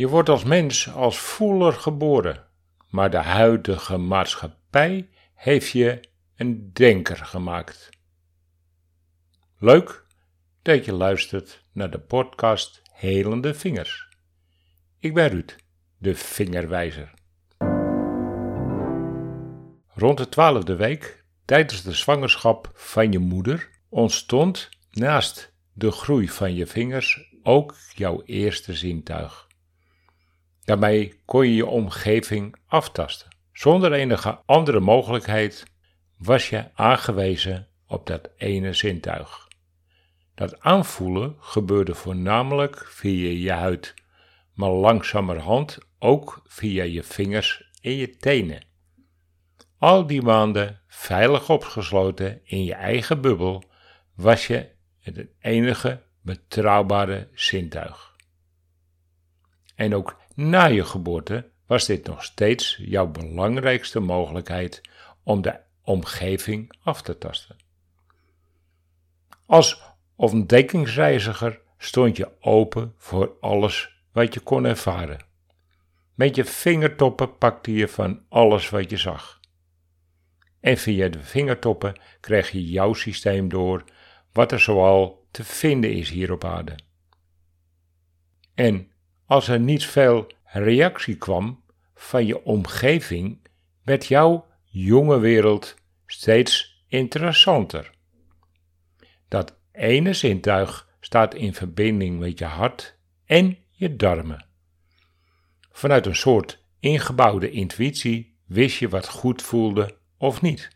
Je wordt als mens als voeler geboren, maar de huidige maatschappij heeft je een denker gemaakt. Leuk dat je luistert naar de podcast Helende Vingers. Ik ben Ruud, de vingerwijzer. Rond de 12e week, tijdens de zwangerschap van je moeder, ontstond naast de groei van je vingers ook jouw eerste zintuig. Daarmee kon je je omgeving aftasten. Zonder enige andere mogelijkheid was je aangewezen op dat ene zintuig. Dat aanvoelen gebeurde voornamelijk via je huid, maar langzamerhand ook via je vingers en je tenen. Al die maanden veilig opgesloten in je eigen bubbel was je het enige betrouwbare zintuig. En ook na je geboorte was dit nog steeds jouw belangrijkste mogelijkheid om de omgeving af te tasten. Als ontdekkingsreiziger stond je open voor alles wat je kon ervaren. Met je vingertoppen pakte je van alles wat je zag. En via de vingertoppen kreeg je jouw systeem door wat er zoal te vinden is hier op aarde. En als er niet veel reactie kwam van je omgeving, werd jouw jonge wereld steeds interessanter. Dat ene zintuig staat in verbinding met je hart en je darmen. Vanuit een soort ingebouwde intuïtie wist je wat goed voelde of niet.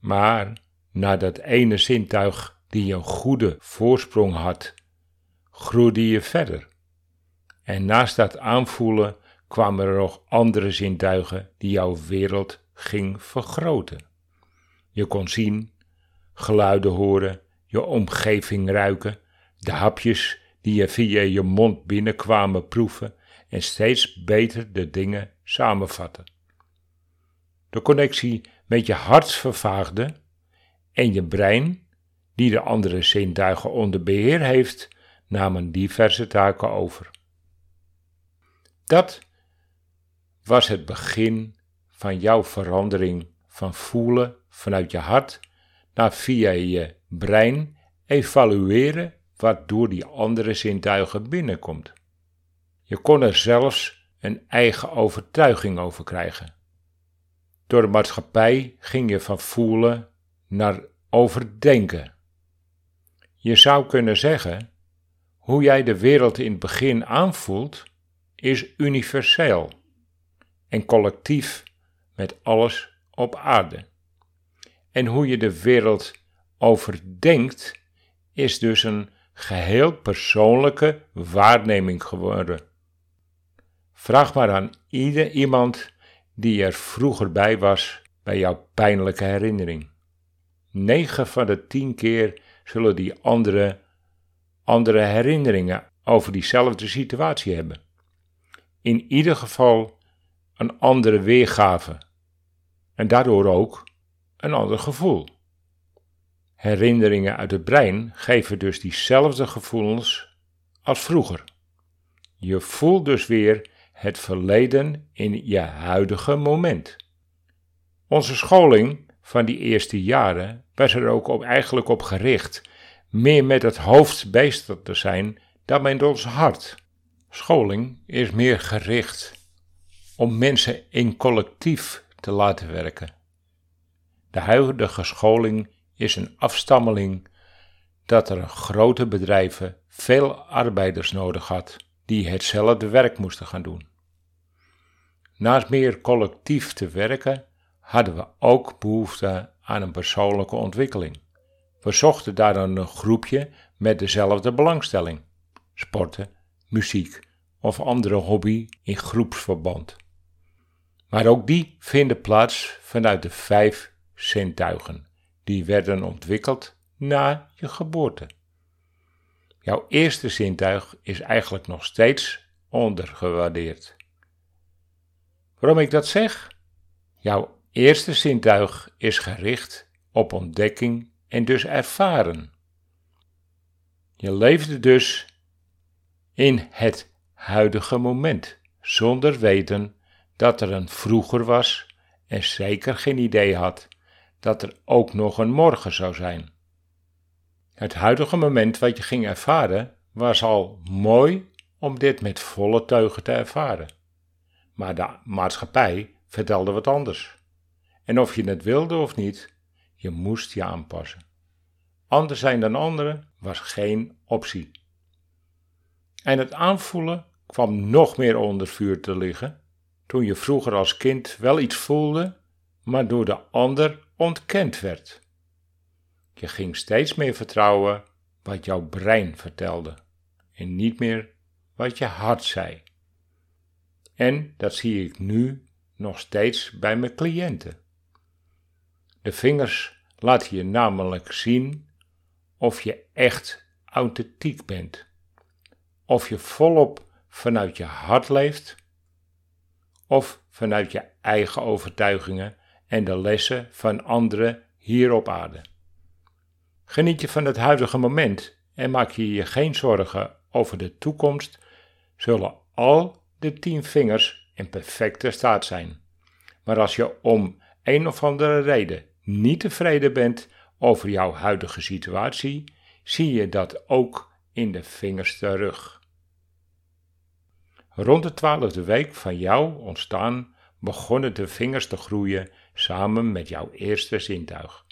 Maar na dat ene zintuig die een goede voorsprong had, groeide je verder. En naast dat aanvoelen kwamen er nog andere zintuigen die jouw wereld ging vergroten. Je kon zien, geluiden horen, je omgeving ruiken, de hapjes die je via je mond binnenkwamen proeven en steeds beter de dingen samenvatten. De connectie met je hart vervaagde en je brein, die de andere zintuigen onder beheer heeft, namen diverse taken over. Dat was het begin van jouw verandering van voelen vanuit je hart naar via je brein evalueren wat door die andere zintuigen binnenkomt. Je kon er zelfs een eigen overtuiging over krijgen. Door de maatschappij ging je van voelen naar overdenken. Je zou kunnen zeggen, hoe jij de wereld in het begin aanvoelt, is universeel en collectief met alles op aarde. En hoe je de wereld overdenkt, is dus een geheel persoonlijke waarneming geworden. Vraag maar aan iemand die er vroeger bij was bij jouw pijnlijke herinnering. 9 van de 10 keer zullen die andere herinneringen over diezelfde situatie hebben. In ieder geval een andere weergave en daardoor ook een ander gevoel. Herinneringen uit het brein geven dus diezelfde gevoelens als vroeger. Je voelt dus weer het verleden in je huidige moment. Onze scholing van die eerste jaren was er ook eigenlijk op gericht meer met het hoofd bezig te zijn dan met ons hart. Scholing is meer gericht om mensen in collectief te laten werken. De huidige scholing is een afstammeling dat er grote bedrijven veel arbeiders nodig had die hetzelfde werk moesten gaan doen. Naast meer collectief te werken hadden we ook behoefte aan een persoonlijke ontwikkeling. We zochten daar dan een groepje met dezelfde belangstelling, sporten, muziek of andere hobby in groepsverband. Maar ook die vinden plaats vanuit de 5 zintuigen, die werden ontwikkeld na je geboorte. Jouw eerste zintuig is eigenlijk nog steeds ondergewaardeerd. Waarom ik dat zeg? Jouw eerste zintuig is gericht op ontdekking en dus ervaren. Je leefde dus in het huidige moment, zonder weten dat er een vroeger was en zeker geen idee had dat er ook nog een morgen zou zijn. Het huidige moment wat je ging ervaren was al mooi om dit met volle teugen te ervaren. Maar de maatschappij vertelde wat anders. En of je het wilde of niet, je moest je aanpassen. Anders zijn dan anderen was geen optie. En het aanvoelen kwam nog meer onder vuur te liggen, toen je vroeger als kind wel iets voelde, maar door de ander ontkend werd. Je ging steeds meer vertrouwen wat jouw brein vertelde en niet meer wat je hart zei. En dat zie ik nu nog steeds bij mijn cliënten. De vingers laten je namelijk zien of je echt authentiek bent, of je volop vanuit je hart leeft, of vanuit je eigen overtuigingen en de lessen van anderen hier op aarde. Geniet je van het huidige moment en maak je je geen zorgen over de toekomst, zullen al de 10 vingers in perfecte staat zijn. Maar als je om een of andere reden niet tevreden bent over jouw huidige situatie, zie je dat ook in de vingers terug. Rond de 12e week van jouw ontstaan begonnen de vingers te groeien samen met jouw eerste zintuig.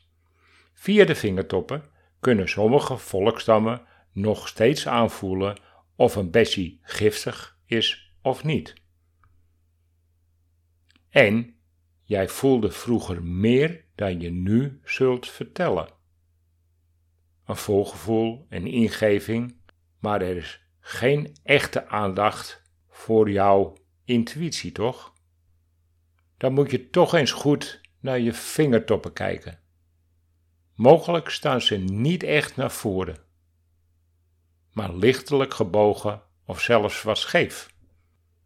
Via de vingertoppen kunnen sommige volkstammen nog steeds aanvoelen of een bessie giftig is of niet. En jij voelde vroeger meer dan je nu zult vertellen. Een volgevoel, een ingeving, maar er is geen echte aandacht voor jouw intuïtie, toch? Dan moet je toch eens goed naar je vingertoppen kijken. Mogelijk staan ze niet echt naar voren, maar lichtelijk gebogen of zelfs wat scheef.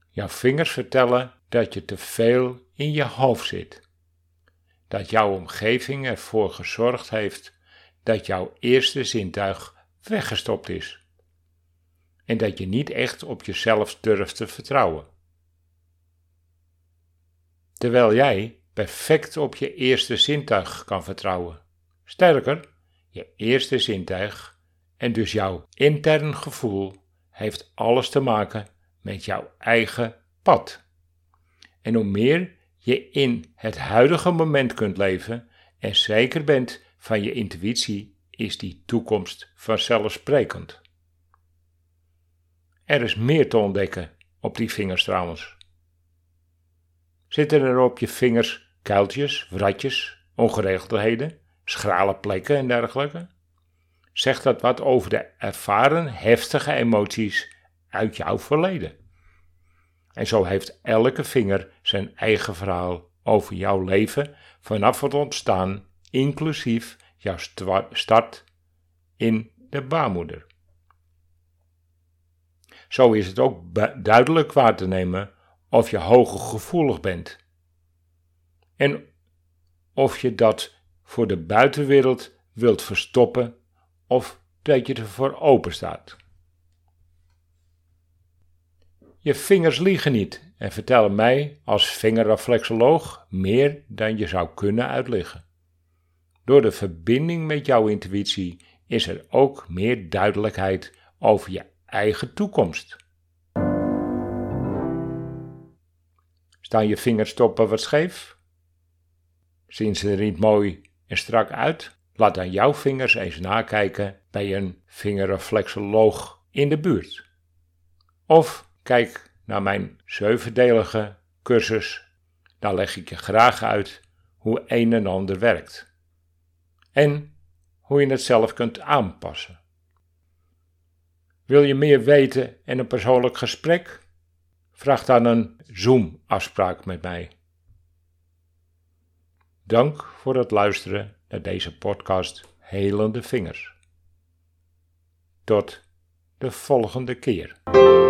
Jouw vingers vertellen dat je te veel in je hoofd zit. Dat jouw omgeving ervoor gezorgd heeft dat jouw eerste zintuig weggestopt is. En dat je niet echt op jezelf durft te vertrouwen. Terwijl jij perfect op je eerste zintuig kan vertrouwen. Sterker, je eerste zintuig en dus jouw intern gevoel heeft alles te maken met jouw eigen pad. En hoe meer je in het huidige moment kunt leven en zeker bent van je intuïtie, is die toekomst vanzelfsprekend. Er is meer te ontdekken op die vingers trouwens. Zitten er op je vingers kuiltjes, wratjes, ongeregeldheden, schrale plekken en dergelijke? Zegt dat wat over de ervaren heftige emoties uit jouw verleden? En zo heeft elke vinger zijn eigen verhaal over jouw leven vanaf het ontstaan, inclusief jouw start in de baarmoeder. Zo is het ook duidelijk waar te nemen of je hooggevoelig bent. En of je dat voor de buitenwereld wilt verstoppen of dat je ervoor open staat. Je vingers liegen niet en vertellen mij als vingerreflexoloog meer dan je zou kunnen uitleggen. Door de verbinding met jouw intuïtie is er ook meer duidelijkheid over je eigen toekomst. Staan je vingertoppen wat scheef? Zien ze er niet mooi en strak uit? Laat dan jouw vingers eens nakijken bij een vingerreflexoloog in de buurt. Of kijk naar mijn 7-delige cursus. Daar leg ik je graag uit hoe een en ander werkt. En hoe je het zelf kunt aanpassen. Wil je meer weten en een persoonlijk gesprek? Vraag dan een Zoom-afspraak met mij. Dank voor het luisteren naar deze podcast Helende Vingers. Tot de volgende keer.